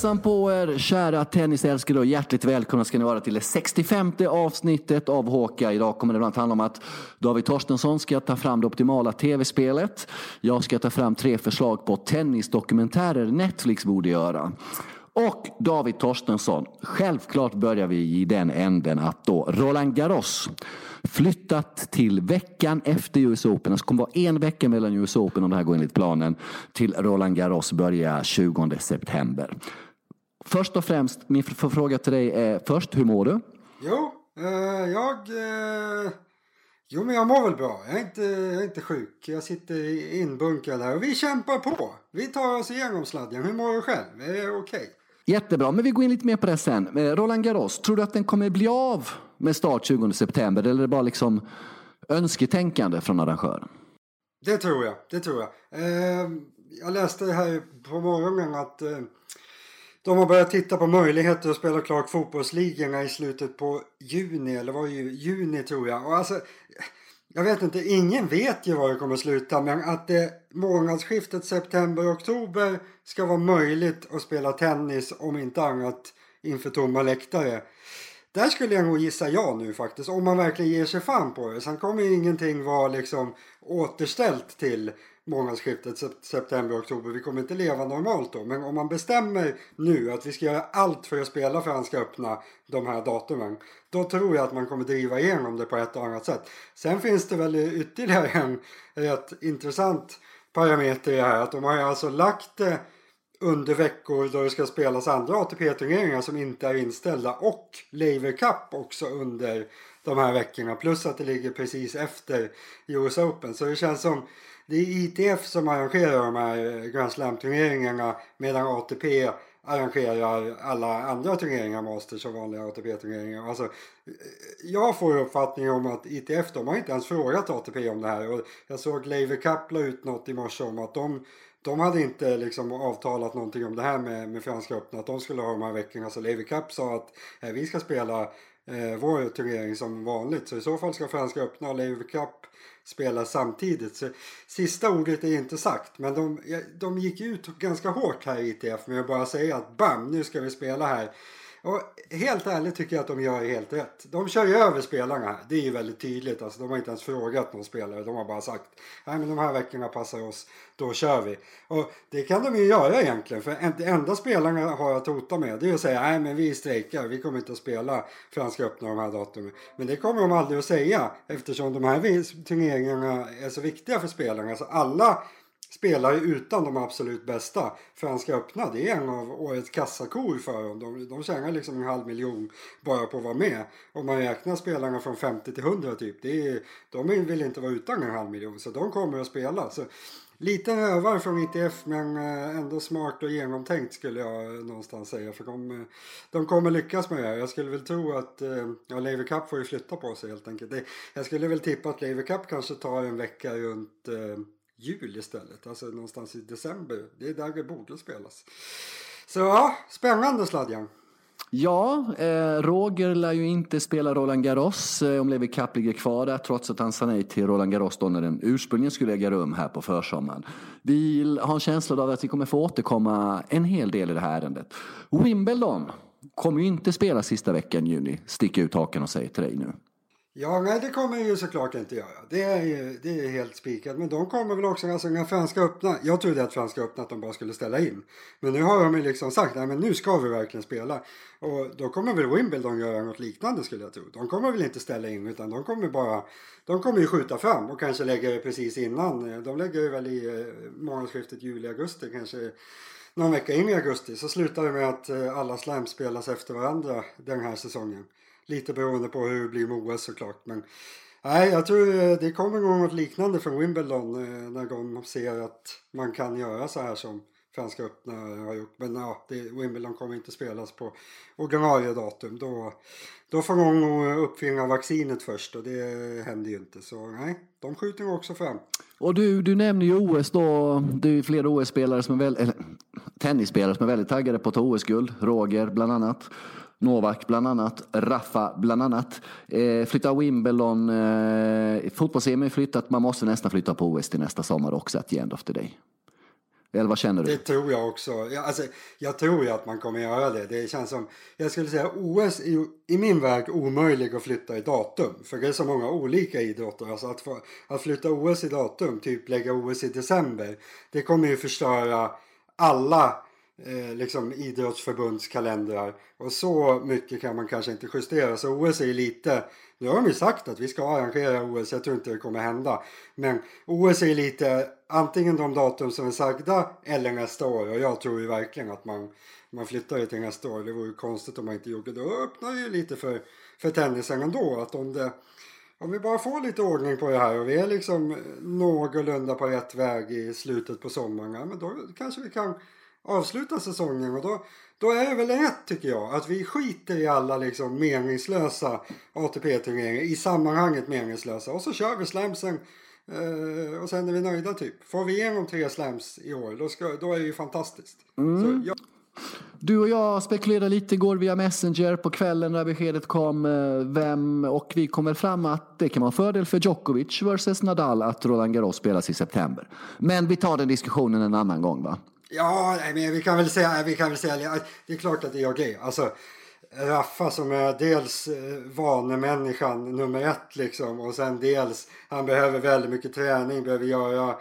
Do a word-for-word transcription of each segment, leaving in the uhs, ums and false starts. hälsan på er, kära tennisälskare, och hjärtligt välkomna ska ni vara till det sextiofemte avsnittet av Håkar. Idag kommer det bland annat handla om att David Torstensson ska ta fram det optimala tv-spelet. Jag ska ta fram tre förslag på tennisdokumentärer Netflix borde göra. Och David Torstensson, självklart börjar vi i den änden att då Roland Garros flyttat till veckan efter U S Open. Alltså kommer vara en vecka mellan U S Open, om det här går enligt planen, till Roland Garros börjar tjugonde september. Först och främst, min fråga till dig är först, hur mår du? Jo, eh, jag... Eh, jo, men jag mår väl bra. Jag är, inte, jag är inte sjuk. Jag sitter inbunkad här och vi kämpar på. Vi tar oss igenom sladden. Hur mår du själv? Är det okej? Okay? Jättebra, men vi går in lite mer på det sen. Roland Garros, tror du att den kommer bli av med start tjugonde september eller är det bara liksom önsketänkande från arrangören? Det tror jag, det tror jag. Eh, jag läste här på morgonen att eh, de har börjat titta på möjligheter att spela klart fotbollsligorna i slutet på juni, eller var det ju juni tror jag. Och alltså, jag vet inte, ingen vet ju var det kommer sluta, men att det månadsskiftet september-oktober ska vara möjligt att spela tennis om inte annat inför tomma läktare. Där skulle jag nog gissa ja nu faktiskt, om man verkligen ger sig fan på det. Sen kommer ju ingenting vara liksom återställt till månadsskiftet september-oktober. Vi kommer inte leva normalt då, men om man bestämmer nu att vi ska göra allt för att spela Franska öppna de här datumen, då tror jag att man kommer driva igenom det på ett och annat sätt. Sen finns det väl ytterligare en rätt intressant parameter i det här, att de har alltså lagt det under veckor då det ska spelas andra A T P-turneringar som inte är inställda, och Laver Cup också under de här veckorna, plus att det ligger precis efter U S Open. Så det känns som det är I T F som arrangerar de här Grand Slam-turneringarna medan A T P arrangerar alla andra turneringar, Masters och vanliga A T P-turneringar. Alltså, jag får uppfattningen om att I T F, de har inte ens frågat A T P om det här, och jag såg Laver Cup la ut något i morse om att de De hade inte liksom avtalat någonting om det här med, med Franska öppna, att de skulle ha de här veckorna. Så Laver Cup sa att eh, vi ska spela eh, vår turnering som vanligt. Så i så fall ska Franska öppna och Laver Cup spela samtidigt. Så sista ordet är inte sagt. Men de, de gick ut ganska hårt här i I T F med att bara säga att bam, nu ska vi spela här. Och helt ärligt tycker jag att de gör helt rätt. De kör ju över spelarna här. Det är ju väldigt tydligt. Alltså, de har inte ens frågat någon spelare. De har bara sagt, nej men de här veckorna passar oss. Då kör vi. Och det kan de ju göra egentligen. För det enda spelarna har att hota med, det är att säga, nej men vi strejkar. Vi kommer inte att spela Franska öppna de här datumen. Men det kommer de aldrig att säga. Eftersom de här turneringarna är så viktiga för spelarna. Så alla spelare utan de absolut bästa Franska öppna, det är en av årets kassakor för dem. De, de tjänar liksom en halv miljon bara på att vara med. Om man räknar spelarna från femtio till hundra typ, det är, de vill inte vara utan en halv miljon. Så de kommer att spela. Så lite övar från I T F, men ändå smart och genomtänkt skulle jag någonstans säga. För de, de kommer lyckas med det här. Jag skulle väl tro att ja, Laver Cup får ju flytta på sig helt enkelt. Det, jag skulle väl tippa att Laver Cup kanske tar en vecka runt jul istället, alltså någonstans i december. Det är där det borde spelas. Så ja, spännande sladjan. Ja, eh, Roger lär ju inte spela Roland Garros eh, om Laver Cup ligger kvar där, trots att han sa nej till Roland Garros då när den ursprungligen skulle äga rum här på försommaren. Vi har en känsla av att vi kommer få återkomma en hel del i det här ärendet. Wimbledon kommer ju inte spela sista veckan i juni. Stick ut haken och säg till dig nu. Ja, nej, det kommer ju såklart inte göra. Det är ju det är helt spikat. Men de kommer väl också, alltså när Franska öppna, jag trodde att Franska öppna att de bara skulle ställa in. Men nu har de ju liksom sagt, nej men nu ska vi verkligen spela. Och då kommer väl Wimbledon göra något liknande skulle jag tro. De kommer väl inte ställa in, utan de kommer bara, de kommer ju skjuta fram och kanske lägga det precis innan. De lägger ju väl i månadsskiftet juli-augusti, kanske någon vecka in i augusti. Så slutar det med att alla slam spelas efter varandra den här säsongen. Lite beroende på hur det blir med O S såklart. Men nej, jag tror det kommer något liknande från Wimbledon när de ser att man kan göra så här som Franska öppna har gjort. Men ja, det, Wimbledon kommer inte spelas på ordinarie datum. Då, då får de nog uppfinna vaccinet först och det händer ju inte. Så nej, de skjuter nog också fram. Och du, du nämner ju O S då. Det är ju flera O S-spelare som är väl, eller, tennisspelare som är väldigt taggade på att ta O S-guld. Roger bland annat. Novak bland annat, Rafa bland annat. Eh, flyttar Wimbledon, eh, fotbollssemin flyttat. Man måste nästan flytta på O S till nästa sommar också, att the end of the day. Eller vad känner du? Det tror jag också. Jag, alltså, jag tror ju att man kommer göra det. Det känns som, jag skulle säga O S är i min värld omöjlig att flytta i datum. För det är så många olika idrotter. Alltså att, få, att flytta O S i datum, typ lägga O S i december. Det kommer ju förstöra alla eh, liksom idrottsförbundskalendrar. Och så mycket kan man kanske inte justera. Så O S är ju lite... Nu har de ju sagt att vi ska arrangera O S. Jag tror inte det kommer hända. Men O S är lite antingen de datum som är sagda eller nästa år. Och jag tror ju verkligen att man, man flyttar det till nästa år. Det vore ju konstigt om man inte gjorde det. Och öppnar ju lite för, för tennisen ändå. Att om, det, om vi bara får lite ordning på det här och vi är liksom någorlunda på rätt väg i slutet på sommaren. Ja, men då kanske vi kan avsluta säsongen och då... Då är det väl rätt, tycker jag, att vi skiter i alla liksom meningslösa A T P-turneringar, i sammanhanget meningslösa. Och så kör vi slamsen eh, och sen är vi nöjda typ. Får vi igenom tre slams i år, då, ska, då är det ju fantastiskt. Mm. Så, ja. Du och jag spekulerade lite igår via Messenger på kvällen när beskedet kom vem, och vi kommer fram att det kan vara en fördel för Djokovic versus Nadal att Roland Garros spelas i september. Men vi tar den diskussionen en annan gång, va? Ja, men vi kan väl säga, vi kan väl säga det är klart att det är okej. Alltså Rafa som är dels vanemänniskan nummer ett liksom, och sen dels han behöver väldigt mycket träning, behöver göra,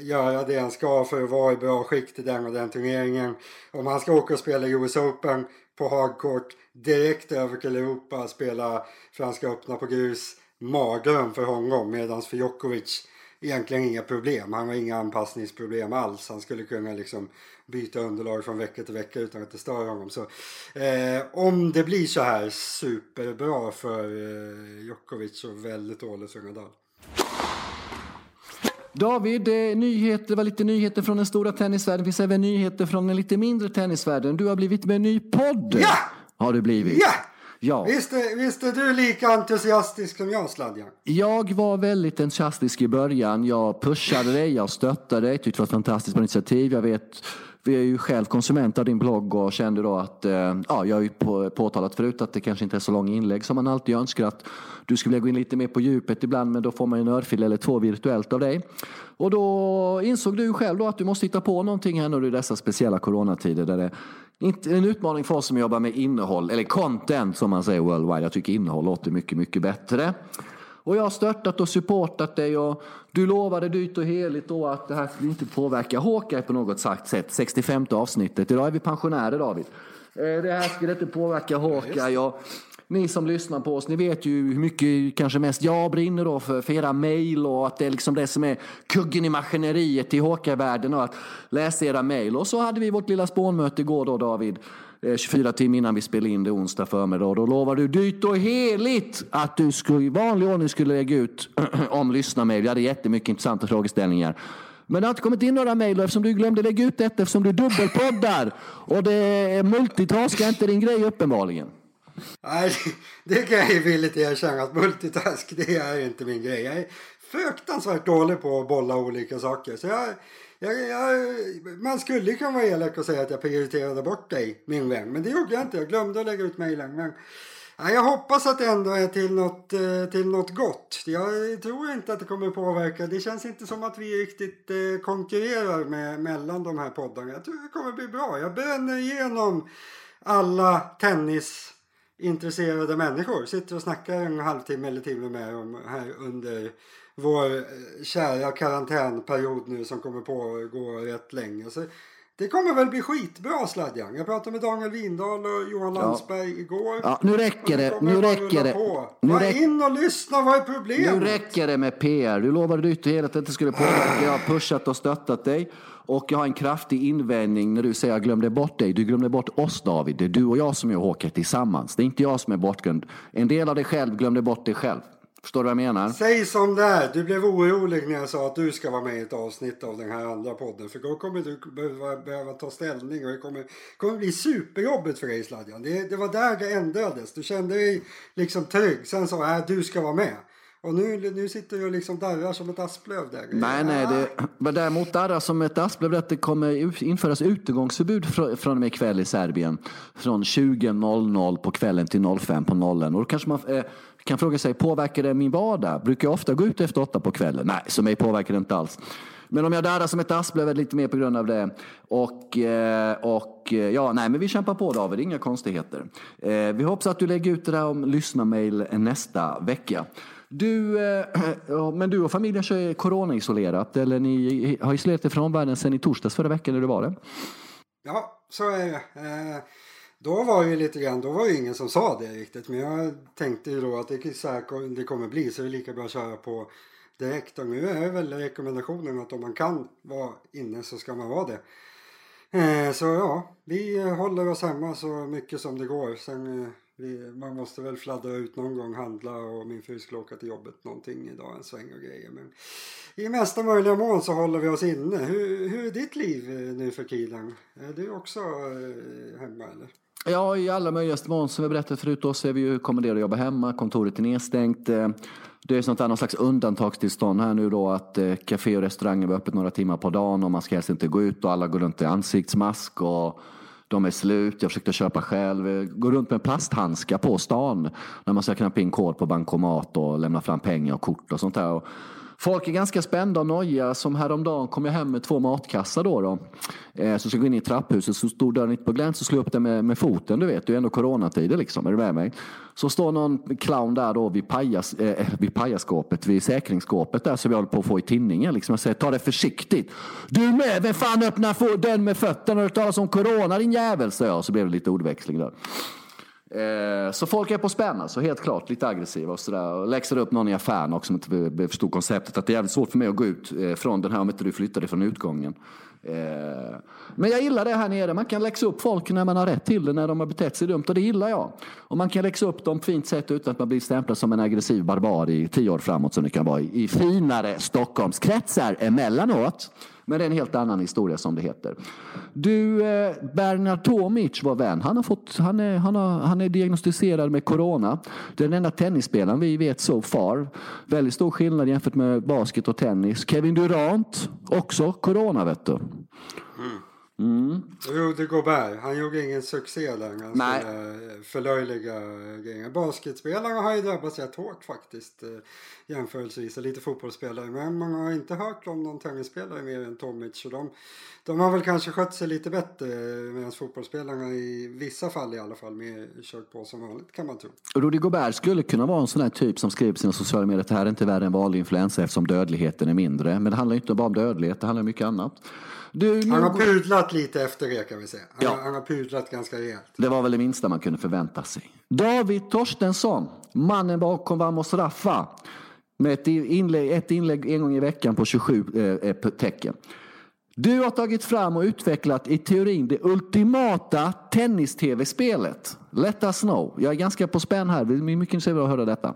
göra det han ska för att vara i bra skick till den och den turneringen. Om han ska åka och spela U S Open på hardcourt direkt över till Europa, spela Franska öppna på grus, mardröm för honom, medans för Djokovic egentligen inga problem. Han har inga anpassningsproblem alls. Han skulle kunna liksom byta underlag från vecka till vecka utan att det stör honom. Så, eh, om det blir så här, superbra för eh, Djokovic och väldigt dåligt för Nadal. David, eh, nyheter, det var lite nyheter från den stora tennisvärlden. Det finns även nyheter från den lite mindre tennisvärlden. Du har blivit med en ny podd. Ja! Har du blivit? Ja! Ja. Visst, är, visst är du lika entusiastisk som jag, Sladjan? Jag var väldigt entusiastisk i början. Jag pushade dig, jag stöttade dig. Det var ett fantastiskt initiativ. Jag vet, vi är ju själv konsument av din blogg och kände då att, eh, ja, jag har ju på, påtalat förut att det kanske inte är så långa inlägg som man alltid önskar att du skulle vilja gå in lite mer på djupet ibland, men då får man ju en örfil eller två virtuellt av dig. Och då insåg du själv då att du måste hitta på någonting här nu i dessa speciella coronatider där det en utmaning för oss som jobbar med innehåll eller content som man säger worldwide. Jag tycker innehåll låter mycket, mycket bättre. Och jag har stöttat och supportat dig och du lovade dyrt och heligt då att det här skulle inte påverka Håkar på något sagt sätt. sextiofemte avsnittet. Idag är vi pensionärer, David. Det här skulle inte påverka Håkar. Jag... Ni som lyssnar på oss, ni vet ju hur mycket kanske mest jag brinner då för, för era mejl och att det är liksom det som är kuggen i maskineriet i hockeyvärlden och att läsa era mejl. Och så hade vi vårt lilla spånmöte igår då, David, tjugofyra timmar innan vi spelade in det onsdag förmiddag. Och då lovade du dyrt och heligt att du skulle, i vanlig ordning skulle lägga ut om lyssnarmejl. Vi hade jättemycket intressanta frågeställningar. Men det har inte kommit in några mejl eftersom du glömde lägga ut detta eftersom du dubbelpoddar. Och det är multitaskar inte din grej uppenbarligen. Nej, det kan jag ju villigt erkänna att multitask, det är inte min grej. Jag är fruktansvärt dålig på att bolla olika saker. Så jag, jag, jag, man skulle ju kunna vara elak och säga att jag prioriterade bort dig, min vän. Men det gjorde jag inte, jag glömde att lägga ut mejlen. Men jag hoppas att det ändå är till något, till något gott. Jag tror inte att det kommer påverka. Det känns inte som att vi riktigt konkurrerar med, mellan de här poddarna. Jag tror det kommer bli bra. Jag bränner igenom alla tennis... intresserade människor sitter och snackar en halvtimme eller timme med om här under vår kära karantänperiod nu som kommer på att gå rätt länge. Så det kommer väl bli skitbra, Sladjan. Jag pratade med Daniel Windahl och Johan Landsberg ja. igår. Ja, nu räcker det. Nu räcker det. Nu räcker det. In och lyssna, vad är problemet? Nu räcker det med P R. Du lovade dig ut hela att det inte skulle påverka. Jag har pushat och stöttat dig. Och jag har en kraftig invändning när du säger jag glömde bort dig. Du glömde bort oss, David. Det är du och jag som gör hockey tillsammans. Det är inte jag som är bortglömd. En del av dig själv glömde bort dig själv. Förstår du vad jag menar? Säg som där. Du blev orolig när jag sa att du ska vara med i ett avsnitt av den här andra podden. För då kommer du behöva, behöva ta ställning. Och det kommer, kommer bli superjobbigt för dig, Sladjan. Det, det var där det ändrades. Du kände dig liksom trygg. Sen sa jag att du ska vara med. Och nu, nu sitter jag liksom darrar som ett asplöv där. Nej, nej. Det, men däremot darrar som ett asplöv att det kommer införas utegångsförbud från och med ikväll i Serbien. Från tjugo på kvällen till fem på nollen. Och då kanske man eh, kan fråga sig, påverkar det min vardag? Brukar jag ofta gå ut efter åtta på kvällen? Nej, så mig påverkar det inte alls. Men om jag dödade som ett ass blev det lite mer på grund av det. Och, och ja, nej, men vi kämpar på, David, inga konstigheter. Vi hoppas att du lägger ut det där om lyssnarmail nästa vecka. Du, men du och familjen kör ju corona-isolerat, eller ni har isolerat er från världen sedan i torsdags förra veckan, eller det var det? Ja, så är det. Då var ju lite grann, då var ju ingen som sa det riktigt, men jag tänkte ju då att det, så här, det kommer bli, så det är lika bra att köra på direkt. Och nu är väl rekommendationen att om man kan vara inne så ska man vara det. Så ja, vi håller oss hemma så mycket som det går. Sen vi, man måste väl fladdra ut någon gång, handla, och min fru skulle åka till jobbet någonting idag, en sväng och grejer. Men i mesta möjliga mån så håller vi oss inne. Hur, hur är ditt liv nu för tiden? Är du också hemma eller? Ja, i alla möjligaste mån, som vi berättade förut oss, är vi ju kommenderade att jobba hemma, kontoret är nedstängt. Det är sånt annat slags undantagstillstånd här nu då, att café och restauranger var öppet några timmar på dagen och man ska helst inte gå ut och alla går runt i ansiktsmask och de är slut. Jag försökte köpa själv. Gå runt med plasthandskar på stan när man ska knappa in kod på bankomat och lämna fram pengar och kort och sånt där. Och folk är ganska spända och noja. Som häromdagen kom jag hem med två matkassar då. då. Eh, så ska jag gå in i trapphuset, så stod dörren inte på glänt, så slog jag upp den med, med foten. Du vet, det är ändå coronatider liksom. Är du med mig? Så står någon clown där då vid, pajas, eh, vid pajaskåpet, vid säkringsskåpet där, som vi håller på att få i tinningen. Liksom. Jag säger, ta det försiktigt. Du med, vem fan öppnar den med fötterna och talar som corona, din jävel, säger jag. Så blev det lite ordväxling där. Så folk är på spänna, så helt klart lite aggressiva och sådär, och läxade upp någon i affären också som inte förstod konceptet att det är jävligt svårt för mig att gå ut från den här om inte du flyttade från utgången. Men jag gillar det här nere, man kan läxa upp folk när man har rätt till det, när de har betett sig dumt, och det gillar jag. Och man kan läxa upp dem på fint sätt utan att man blir stämplad som en aggressiv barbar i tio år framåt, som det kan vara i finare Stockholmskretsar emellanåt. Men det är en helt annan historia, som det heter. Du, eh, Bernard Tomic, vår vän, han, har fått, han, är, han, har, han är diagnostiserad med corona. Den enda tennisspelaren vi vet so far. Väldigt stor skillnad jämfört med basket och tennis. Kevin Durant, också corona, vet du. Mm. Mm. Rudy Gobert, han gjorde ingen succé längre. Nej. Förlöjliga grejer. Basketspelare har ju drabbats rätt hårt faktiskt, jämförelsevis, lite fotbollsspelare. Men man har inte hört om någon tennisspelare mer än Tomic, så de, de har väl kanske skött sig lite bättre, medan fotbollsspelarna i vissa fall i alla fall mer kört på som vanligt, kan man tro. Rudy Gobert skulle kunna vara en sån här typ som skriver på sina sociala medier att det här är inte värre än vanlig influensa eftersom dödligheten är mindre. Men det handlar ju inte bara om dödlighet, det handlar om mycket annat. Du, nu... Han har pudlat lite efter det, kan vi säga. Han, ja. han har pudlat ganska rejält. Det var väl det minsta man kunde förvänta sig. David Torstensson, mannen bakom Vamos Rafa, med ett inlägg, ett inlägg en gång i veckan på tjugosju eh, tecken. Du har tagit fram och utvecklat i teorin det ultimata tennis-tv-spelet. Let us know. Jag är ganska på spänn här. Vi är mycket intresserade av att höra detta.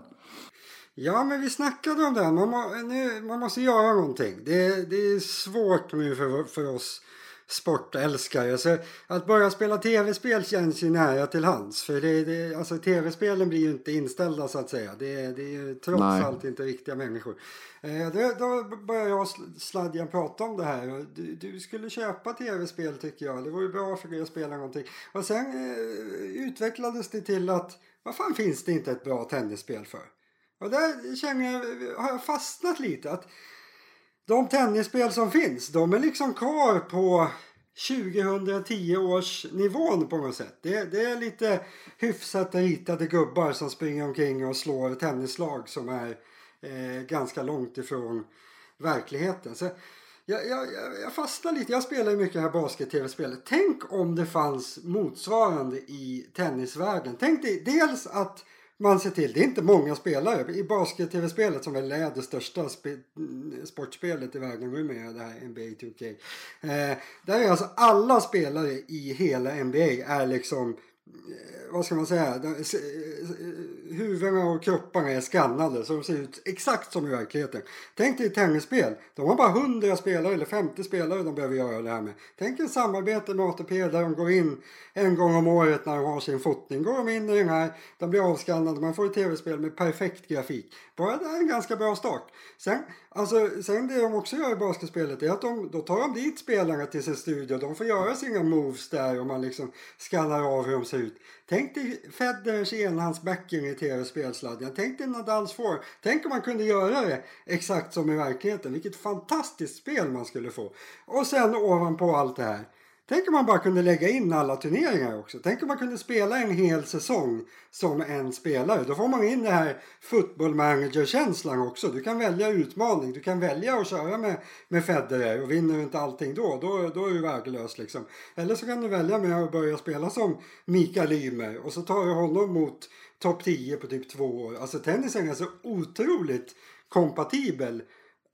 Ja, men vi snackade om det. Man, må, nu, man måste göra någonting. Det, det är svårt nu för, för oss sportälskare. Så att börja spela tv-spel känns ju nära till hands. För det, det, alltså, tv-spelen blir ju inte inställda, så att säga. Det, det är ju trots Nej. allt inte riktiga människor. Eh, då, då började jag sladjan prata om det här. Du, du skulle köpa tv-spel, tycker jag. Det var ju bra för dig att spela någonting. Och sen eh, utvecklades det till att vad fan finns det inte ett bra tennisspel för? Och där känner jag, har jag fastnat lite, att de tennisspel som finns, de är liksom kvar på tjugohundratio års nivån på något sätt. Det, det är lite hyfsat ritade gubbar som springer omkring och slår tennislag som är eh, ganska långt ifrån verkligheten. Så jag, jag, jag fastnar lite, jag spelar ju mycket här basket-tv-spelet. Tänk om det fanns motsvarande i tennisvärlden. Tänk dig dels att man ser till, det är inte många spelare i basket-tv-spelet, som väl är det största spe- sportspelet i världen numera, det här N B A two K. Eh, där är alltså alla spelare i hela N B A är liksom, eh, vad ska man säga, de, eh, huvudena och kropparna är skannade så de ser ut exakt som i verkligheten. Tänk dig tennisspel, de har bara hundra spelare eller femtio spelare de behöver göra det här med. Tänk en samarbete med A T P där de går in en gång om året när de har sin fotning. Går de in i den här, de blir avskannade, man får ett tv-spel med perfekt grafik. Bara det är en ganska bra start. Sen Alltså, sen det de också gör i basketspelet är att de, då tar de dit spelarna till sin studio. De får göra sina moves där och man liksom skallar av hur de ser ut. Tänk dig Federers enhandsbacking i tv-spelsladden. Tänk dig Nadals får. Tänk om man kunde göra det exakt som i verkligheten. Vilket fantastiskt spel man skulle få. Och sen ovanpå allt det här. Tänk om man bara kunde lägga in alla turneringar också. Tänk om man kunde spela en hel säsong som en spelare. Då får man in det här football manager-känslan också. Du kan välja utmaning. Du kan välja att köra med, med Federer. Och vinner du inte allting då, då, då är du värdelös liksom. Eller så kan du välja med att börja spela som Mikael Ymer. Och så tar du honom mot topp tio på typ två år. Alltså tennisen är så otroligt kompatibel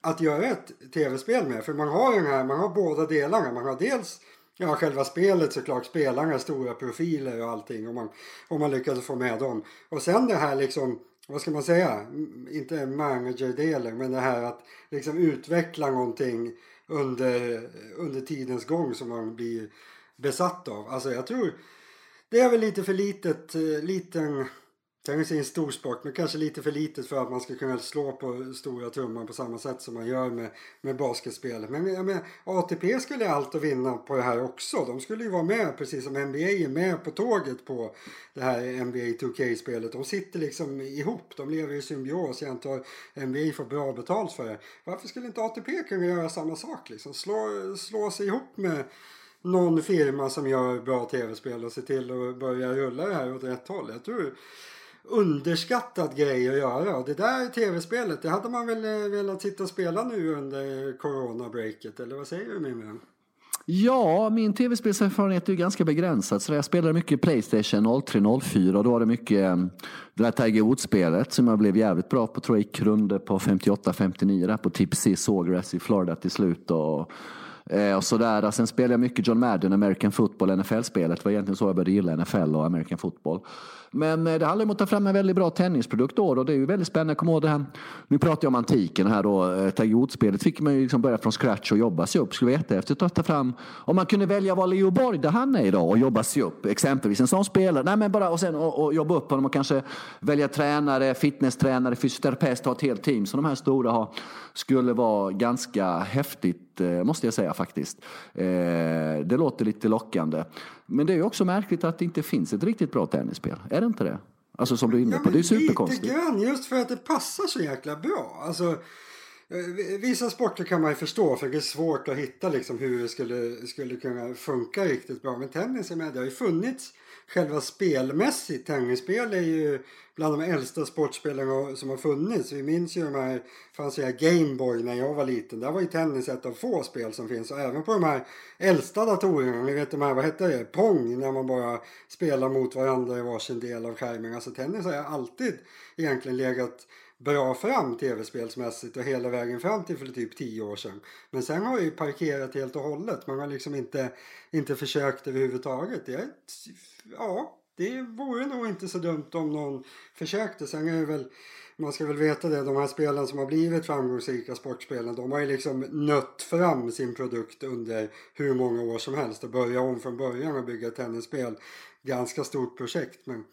att göra ett tv-spel med. För man har den här, man har båda delarna. Man har dels... Ja, själva spelet såklart. Spelarna, stora profiler och allting. Om man, om man lyckas få med dem. Och sen det här liksom, vad ska man säga? Inte manager-delen, men det här att liksom utveckla någonting under, under tidens gång som man blir besatt av. Alltså jag tror, det är väl lite för litet, liten... Jag kan säga en stor sport, men kanske lite för litet för att man ska kunna slå på stora trumman på samma sätt som man gör med, med basketspel. Men jag menar, A T P skulle allt att vinna på det här också. De skulle ju vara med, precis som N B A är med på tåget på det här N B A two K-spelet. De sitter liksom ihop, de lever i symbios. Jag antar N B A får bra betalt för det. Varför skulle inte A T P kunna göra samma sak? Liksom? Slå, slå sig ihop med någon firma som gör bra tv-spel och se till att börja rulla det här åt rätt håll. Jag tror... underskattad grej att göra. Och det där tv-spelet, det hade man väl velat sitta och spela nu under coronabreaket, eller vad säger du Mimmi? Ja, min tv-spelserfarenhet är ju ganska begränsad, så jag spelade mycket Playstation noll tre noll fyra och då var det mycket det där Tiger Woods-spelet som jag blev jävligt bra på, tror jag gick runder på femtioåtta femtionio på Tipsy Sawgrass i Florida till slut och och sådär. Sen spelade jag mycket John Madden, American Football, N F L-spelet. Det var egentligen så jag började gilla N F L och American Football. Men det handlar om att ta fram en väldigt bra tennisprodukt då, och det är ju väldigt spännande. Kom ihåg det här. Nu pratar jag om antiken här då. Tagodsspelet fick man ju liksom börja från scratch och jobba sig upp. Skulle vi jätteefter att ta fram om man kunde välja vad Leo Borg där han är idag och jobba sig upp. Exempelvis en sån spelare. Nej men bara och sen och, och jobba upp honom och kanske välja tränare, fitnesstränare, fysioterapeut, ha ett helt team. Så de här stora har, skulle vara ganska häftigt, måste jag säga faktiskt. Det låter lite lockande. Men det är ju också märkligt att det inte finns ett riktigt bra tennisspel. Är det inte det? Alltså som du är inne på, ja, det är superkonstigt. Lite grann, just för att det passar så jäkla bra. Alltså, vissa sporter kan man ju förstå för det är svårt att hitta liksom hur det skulle, skulle kunna funka riktigt bra. Men tennis är med, det har ju funnits själva spelmässigt. Tennisspel är ju bland de äldsta sportspelarna som har funnits. Vi minns ju de här, fanns ju här Gameboy när jag var liten. Där var ju tennis ett av få spel som finns. Och även på de här äldsta datorerna, ni vet de här, vad hette det? Pong, när man bara spelar mot varandra i varsin del av skärmen. Alltså tennis har jag alltid egentligen legat bra fram tv-spelsmässigt och hela vägen fram till för typ tio år sedan. Men sen har ju parkerat helt och hållet. Man har liksom inte, inte försökt överhuvudtaget. Det är ett, ja, det vore nog inte så dumt om någon försökte. Sen är det väl, man ska väl veta det, de här spelen som har blivit framgångsrika sportspelen, de har ju liksom nött fram sin produkt under hur många år som helst och börja om från början och bygga ett tennisspel. Ganska stort projekt, men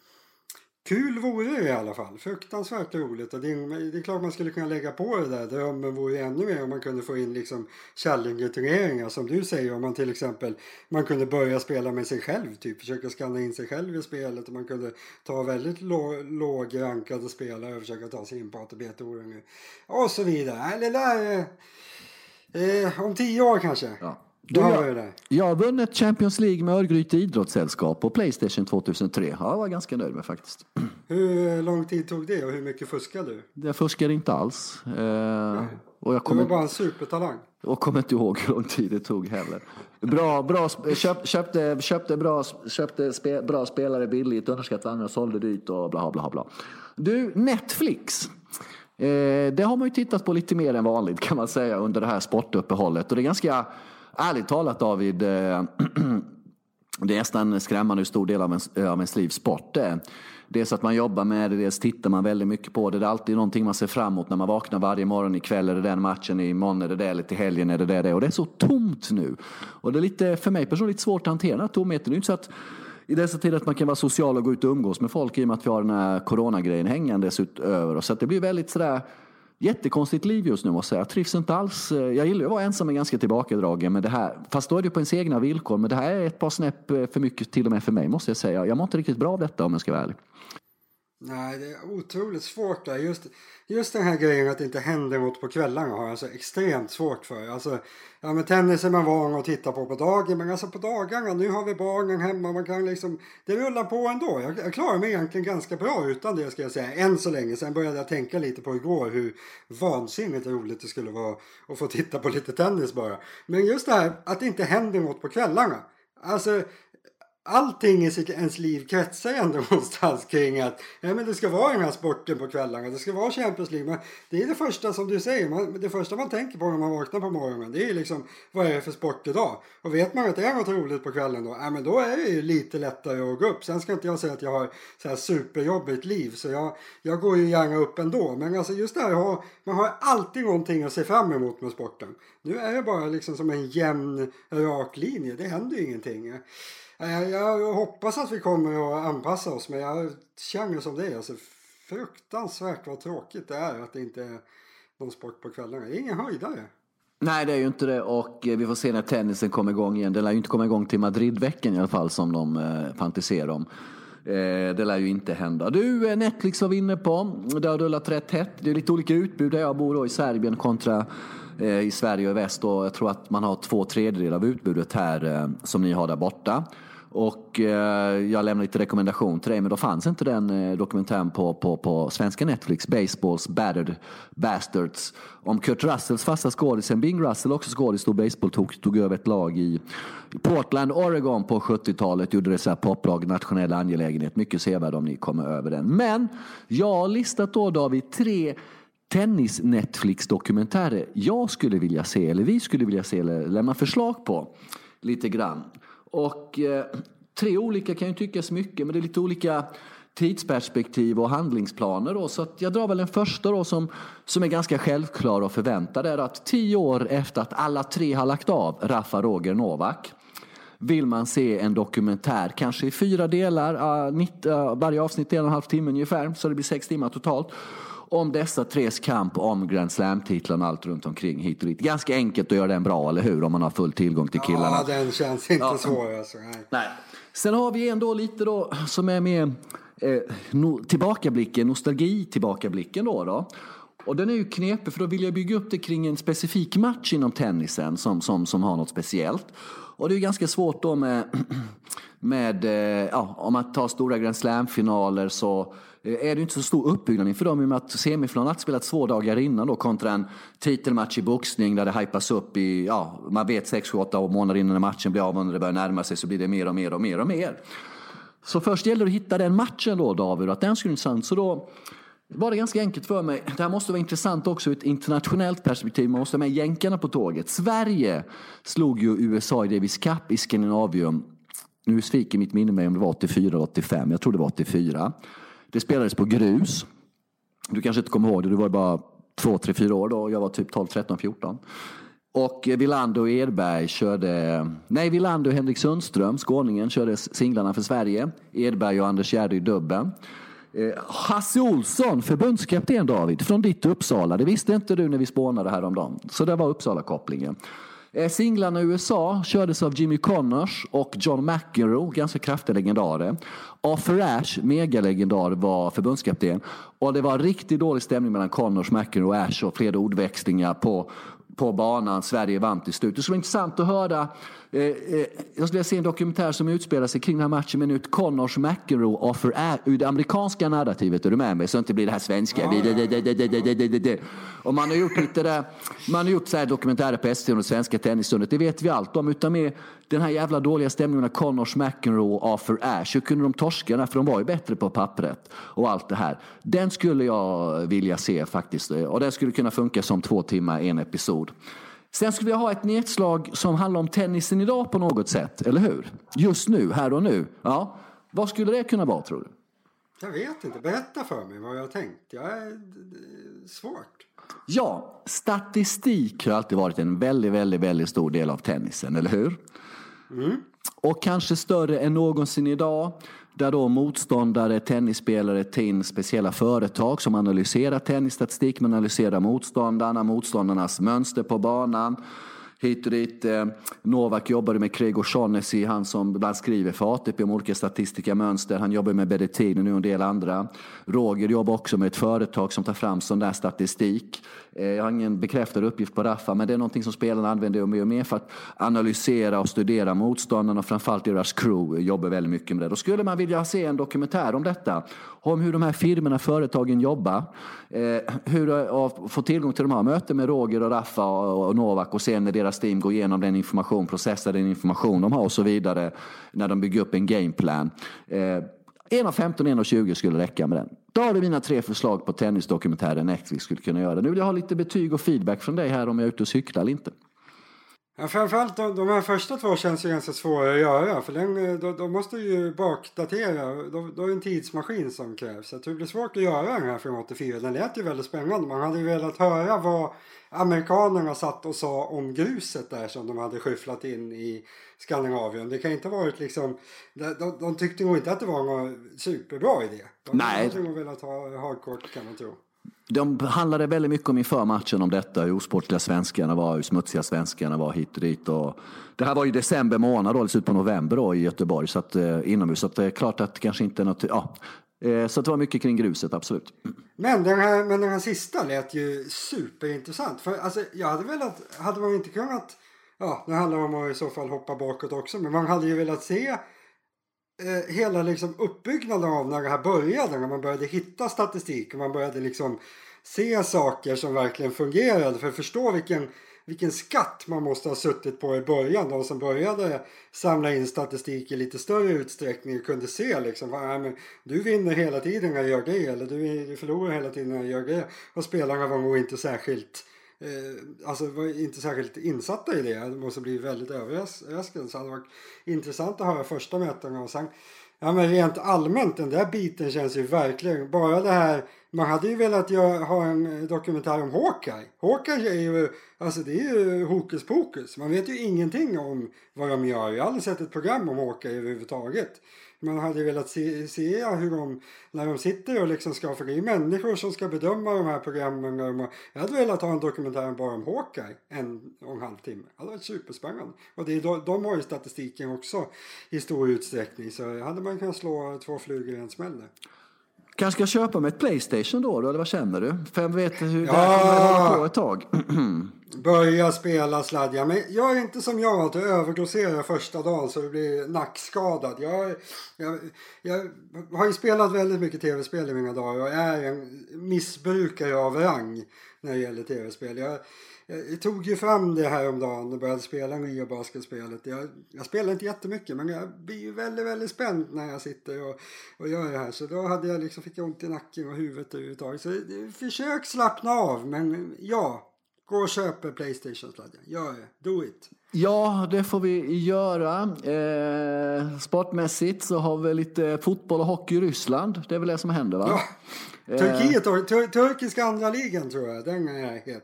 kul vore det i alla fall. Fruktansvärt roligt. Och det är, det är klart man skulle kunna lägga på det där. Drömmen vore ännu mer om man kunde få in liksom challenger-turneringar som du säger. Om man till exempel man kunde börja spela med sig själv. Typ försöka skanna in sig själv i spelet. Och man kunde ta väldigt lo- lågrankade spelare och försöka ta sig in på A T B-touren nu. Och så vidare. Eller där, eh, eh, om tio år kanske. Ja. Du, jag, jag har vunnit Champions League med Örgryte idrottssällskap på Playstation tjugohundratre. Ja, jag var ganska nöjd med faktiskt. Hur lång tid tog det och hur mycket fuskade du? Jag fuskade inte alls. Eh, och jag kom du var bara en supertalang. Och kommer inte ihåg hur lång tid det tog heller. Bra, bra, köp, köpte, köpte, bra, köpte spe, bra spelare billigt, underskattade andra, sålde dyrt och bla bla bla. Du, Netflix. Eh, det har man ju tittat på lite mer än vanligt kan man säga under det här sportuppehållet. Och det är ganska... Ärligt talat David, det är nästan skrämmande hur stor del av ens, av ens liv sport är. Dels att man jobbar med det, dels tittar man väldigt mycket på det. Det är alltid någonting man ser fram emot när man vaknar varje morgon. Ikväll är det den matchen, imorgon är det där, eller till helgen är det där. Och det är så tomt nu. Och det är lite, för mig personligen, lite svårt att hantera tomheten. Det är inte så att i dessa tider att man kan vara social och gå ut och umgås med folk i och med att vi har den här coronagrejen hängande över oss. Så att det blir väldigt sådär... jättekonstigt liv just nu måste jag säga. Jag trivs inte alls. Jag gillar att vara ensam och ganska tillbakadragen, men det här, fast då är det på ens egna villkor, men det här är ett par snäpp för mycket till och med för mig måste jag säga. Jag mår inte riktigt bra av detta om jag ska vara ärlig. Nej, det är otroligt svårt där. Just, just den här grejen att det inte händer något på kvällarna har jag alltså extremt svårt för. Alltså, ja, men tennis är man van att titta på på dagen, men alltså på dagarna, nu har vi barnen hemma, man kan liksom, det rullar på ändå. Jag, jag klarar mig egentligen ganska bra utan det, ska jag säga, än så länge. Sen började jag tänka lite på igår hur vansinnigt roligt det skulle vara att få titta på lite tennis bara. Men just det här, att det inte händer något på kvällarna. Alltså... Allting i ens liv kretsar ändå någonstans kring att ja, men det ska vara den här sporten på kvällarna, det ska vara Champions League. Men det är det första som du säger, man, det första man tänker på när man vaknar på morgonen, det är liksom, vad är det för sport idag? Och vet man att det är något roligt på kvällen då, ja, men då är det ju lite lättare att gå upp. Sen ska inte jag säga att jag har så här superjobbigt liv, så jag, jag går ju gärna upp ändå. Men alltså just där, har, man har alltid någonting att se fram emot med sporten. Nu är det bara liksom som en jämn, rak linje, det händer ju ingenting. Jag hoppas att vi kommer att anpassa oss, men jag känner som det är. Alltså, fruktansvärt vad tråkigt det är att det inte är någon sport på kvällarna. Det är ingen höjdare. Nej, det är ju inte det, och vi får se när tennisen kommer igång igen. Den lär ju inte komma igång till Madridveckan i alla fall, som de eh, fantiserar om. Eh, det lär ju inte hända. Du, Netflix var vi inne på. Det har rullat rätt hett. Det är lite olika utbud där jag bor då, i Serbien kontra eh, i Sverige och väst. Och jag tror att man har två tredjedelar av utbudet här eh, som ni har där borta. Och eh, jag lämnar lite rekommendation till dig, men då fanns inte den eh, dokumentären på, på, på svenska Netflix, Baseballs Battered Bastards, om Kurt Russells fasta skådisen Bing Russell, också skådis, då baseball tog, tog över ett lag i Portland, Oregon på sjuttiotalet, gjorde det så här poplag, nationella angelägenhet, mycket sevärd om ni kommer över den. Men jag har listat då, David, tre tennis-Netflix-dokumentärer jag skulle vilja se, eller vi skulle vilja se, eller lämna förslag på lite grann. Och eh, tre olika kan ju tyckas mycket, men det är lite olika tidsperspektiv och handlingsplaner då, så att jag drar väl den första då, som, som är ganska självklar och förväntad, är att tio år efter att alla tre har lagt av, Rafa, Roger, Novak, vill man se en dokumentär, kanske i fyra delar, uh, nitt, uh, varje avsnitt är en och en halv timme ungefär, så det blir sex timmar totalt, om dessa tres kamp om Grand Slam-titlarna, allt runt omkring hit och dit. Ganska enkelt att göra den bra, eller hur? Om man har full tillgång till killarna. Ja, den känns inte ja. svår. Alltså. Nej. Nej. Sen har vi ändå lite då som är med eh, no, tillbakablicken, nostalgi-tillbakablicken då, då. Och den är ju knepig, för då vill jag bygga upp det kring en specifik match inom tennisen som, som, som har något speciellt. Och det är ju ganska svårt då med, med ja, om man tar stora Grand Slam-finaler, så är det inte så stor uppbyggnad inför dem, i och med att semifinalen har spelat två dagar innan då, kontra en titelmatch i boxning där det hypas upp i, ja, man vet sex till åtta månader innan matchen blir av, och när det börjar närma sig så blir det mer och mer och mer och mer. Så först gäller det att hitta den matchen då, David, att den skulle vara intressant. Så då var det ganska enkelt för mig. Det här måste vara intressant också ur ett internationellt perspektiv. Man måste ha med jänkarna på tåget. Sverige slog ju U S A i Davis Cup i Skandinavium. Nu sviker mitt minne mig om det var åttiofyra eller åttiofem. Jag tror det var åttiofyra. Det spelades på grus. Du kanske inte kommer ihåg det. Du var bara två, tre, fyra år då. Jag var typ tolv, tretton, fjorton. Och Wilander och Edberg körde... Nej, Wilander och Henrik Sundström, skåningen, körde singlarna för Sverige. Edberg och Anders Järryd dubben. Hasse Olsson, förbundskapten, David, från ditt Uppsala. Det visste inte du när vi spånade häromdagen. Så det var Uppsala-kopplingen. Singlarna i U S A kördes av Jimmy Connors och John McEnroe, ganska kraftig legendare. Arthur Ashe, megalegendar, var förbundskapten. Och det var riktigt dålig stämning mellan Connors, McEnroe och Ashe, och flera ordväxlingar på, på banan. Sverige vann till slut. Det skulle vara intressant att höra. Eh, eh, jag skulle se en dokumentär som utspelar sig kring den här matchen, men ut Connors, McEnroe och Arthur Ashe ur det amerikanska narrativet. Är du med mig? Så inte blir det här svenska. Och man har gjort lite där, man har gjort så här dokumentärer på S V T och svenska tennisstället. Det vet vi allt om, utan med den här jävla dåliga stämningen av Connors, McEnroe och Arthur Ashe. Hur kunde de torskarna, för de var ju bättre på pappret och allt det här. Den skulle jag vilja se faktiskt, och den skulle kunna funka som två timmar en episod. Sen skulle vi ha ett nedslag som handlar om tennisen idag på något sätt, eller hur? Just nu, här och nu. Ja. Vad skulle det kunna vara, tror du? Jag vet inte. Berätta för mig vad jag har tänkt. Jag är svårt. Ja, statistik har alltid varit en väldigt, väldigt, väldigt stor del av tennisen, eller hur? Mm. Och kanske större än någonsin idag, där då motståndare, tennisspelare tar in speciella företag som analyserar tennisstatistik, men analyserar motståndarna, motståndarnas mönster på banan. Hit och dit. Eh, Novak jobbade med Gregor Shonesi, han som ibland skriver för A T P om olika statistiska mönster. Han jobbar med B D T och nu en del andra. Roger jobbar också med ett företag som tar fram sån där statistik. Eh, jag har ingen bekräftad uppgift på Rafa, men det är någonting som spelarna använder mer och mer för att analysera och studera motståndarna, och framförallt deras crew jobbar väldigt mycket med det. Då skulle man vilja se en dokumentär om detta, om hur de här firmorna, företagen jobbar. Eh, hur få tillgång till de här möten med Roger och Rafa och, och Novak, och sen när deras team går igenom den information, processar den information de har och så vidare när de bygger upp en gameplan. en av femton, en av tjugo skulle räcka med den. Då har du mina tre förslag på tennisdokumentären Netflix skulle kunna göra. Nu vill jag ha lite betyg och feedback från dig här om jag är ute och cyklar eller inte. Ja, framförallt de, de här första två känns ju ganska svåra att göra, för den, de, de måste ju bakdatera, de, de är en tidsmaskin som krävs, så det blir svårt att göra den här från åttiofyra. Den lät ju väldigt spännande, man hade ju velat höra vad amerikanerna satt och sa om gruset där som de hade skyfflat in i Skandinavium. Det kan inte varit liksom, de, de, de tyckte nog inte att det var någon superbra idé. De Nej. hade nog velat ha hardcourt, kan man tro. De handlade väldigt mycket om inför matchen om detta, hur osportliga svenskarna var, hur smutsiga svenskarna var hit och dit. Och det här var ju december månad, då, ut på november då, i Göteborg, så att, eh, inomhus. Så att det är klart att kanske inte något... Ja, eh, så att det var mycket kring gruset, absolut. Men den här, men den här sista lät ju superintressant. För alltså, jag hade velat... Hade man inte kunnat... Ja, det handlar om att i så fall hoppa bakåt också. Men man hade ju velat se... hela liksom uppbyggnaden av när det här började, när man började hitta statistik och man började liksom se saker som verkligen fungerade, för att förstå vilken, vilken skatt man måste ha suttit på i början, de som började samla in statistik i lite större utsträckning och kunde se liksom, men du vinner hela tiden när jag gör det, eller du förlorar hela tiden när jag gör det, och spelarna var nog inte särskilt alltså var inte särskilt insatta i det. Det måste bli väldigt överraskande. Så det var intressant att höra första möten. Och sen, ja, men rent allmänt, den där biten känns ju verkligen... Bara det här... Man hade ju velat göra, ha en dokumentär om Håkar. Håkar är ju... Alltså det är ju hokus pokus. Man vet ju ingenting om vad de gör. Jag har aldrig sett ett program om Håkar överhuvudtaget. Man hade ju velat se, se hur de... När de sitter och liksom ska... För det är människor som ska bedöma de här programmen. De, jag hade velat ha en dokumentär bara om Håkar. En och en halv timme. Det hade varit superspännande. Och det är, de har ju statistiken också i stor utsträckning. Så hade man kunnat slå två flugor i en smäll där. Kanske ska jag köpa mig ett Playstation då, då, eller vad känner du? För jag vet hur ja. det här kommer att hålla på ett tag. Börja spela sladja. Men jag är inte som jag, att överdoserar första dagen så du blir nackskadad. Jag, jag, jag har ju spelat väldigt mycket tv-spel i mina dagar och är en missbrukare av rang när det gäller tv-spel. Jag, jag tog ju fram det här om dagen och började spela nya basketspelet. Jag, jag spelar inte jättemycket, men jag blir ju väldigt, väldigt spänd när jag sitter och, och gör det här. Så då hade jag liksom, fick jag ont i nacken och huvudet överhuvudtaget. Så försök slappna av, men ja... Gå och köpa Playstation-sladden. Gör det. Do it. Ja, det får vi göra. Eh, sportmässigt så har vi lite fotboll och hockey i Ryssland. Det är väl det som händer, va? Ja. Turkiet, eh. tur- turkiska andra ligan tror jag. Den är helt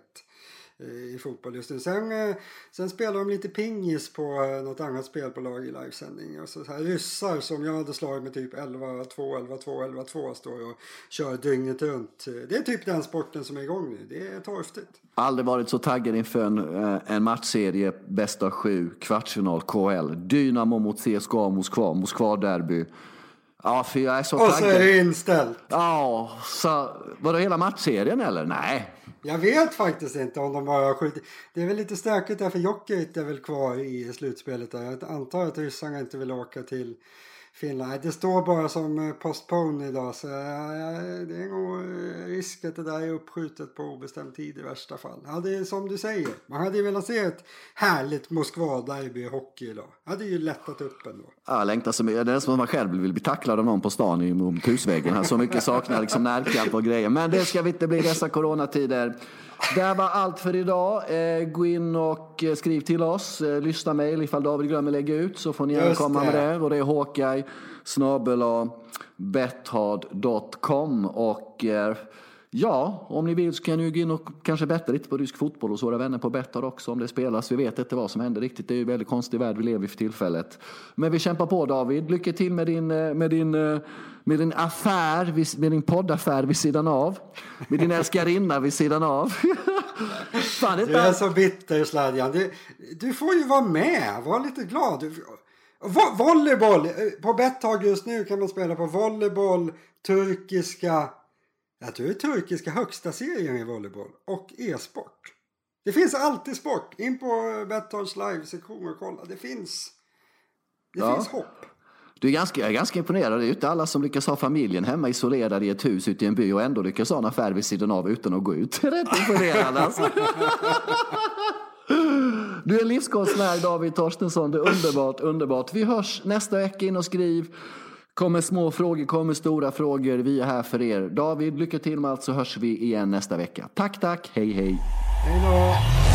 eh, i fotboll just nu. Sen, eh, sen spelar de lite pingis på eh, något annat spelbolag i livesändning. Och så här ryssar som jag hade slagit med typ elva två, elva två, elva två står och kör dygnet runt. Det är typ den sporten som är igång nu. Det är torftigt. Aldrig varit så taggad inför en, en matchserie, bästa sju, kvartsfinal, K L. Dynamo mot C S K A Moskva, Moskva-derby. Ja, för jag är så taggad. Och så är det inställt. Ja, så var det hela matchserien eller? Nej. Jag vet faktiskt inte om de bara skjutit. Det är väl lite stökigt där, för Jokerit är väl kvar i slutspelet där. Jag antar att ryssarna inte vill åka till Finland. Det står bara som postpone idag, så det är nog risk att det där är uppskjutet på obestämd tid i värsta fall. Ja, det är som du säger. Man hade ju velat se ett härligt Moskva-derby i hockey idag. Ja, det är ju lättat upp ändå. Ja, längtar så mycket. Det är som att man själv vill bli tacklad av någon på stan i Tusvägen. Här. Så mycket saknar liksom närkamp och grejer. Men det ska vi inte bli dessa coronatider. Det var allt för idag. Gå in och skriv till oss. Lyssna mejl ifall David glömmer lägga ut, så får ni gärna komma med det. Och det är Håkar snabel-a bethard punkt com. Och Ja, om ni vill så kan ni gå in och kanske betta lite på rysk fotboll och så är vänner på Bethard också om det spelas. Vi vet inte vad som händer riktigt. Det är ju en väldigt konstig värld vi lever i för tillfället. Men vi kämpar på, David. Lycka till med din, med din, med din affär, med din poddaffär vid sidan av. Med din älskarinna vid sidan av. Fan, du är så bitter, Sladjan. Du, du får ju vara med. Var lite glad. Du... Vo- volleyboll. På Bethard just nu kan man spela på volleyboll, turkiska... Jag tror det är turkiska högsta serien i volleyboll och e-sport. Det finns alltid sport. In på Bethards live-sektion och kolla. Det finns, det ja. finns hopp. Du är ganska, jag är ganska imponerad. Det är ju inte alla som lyckas ha familjen hemma isolerad i ett hus ute i en by och ändå lyckas ha en affär vid sidan av utan att gå ut. Det är rätt imponerande alltså. Du är livskonstnär, David Torstensson. Det är underbart, underbart. Vi hörs nästa vecka, in och skriv. Kommer små frågor, kommer stora frågor. Vi är här för er. David, lycka till med allt, så hörs vi igen nästa vecka. Tack, tack. Hej, hej. Hej då.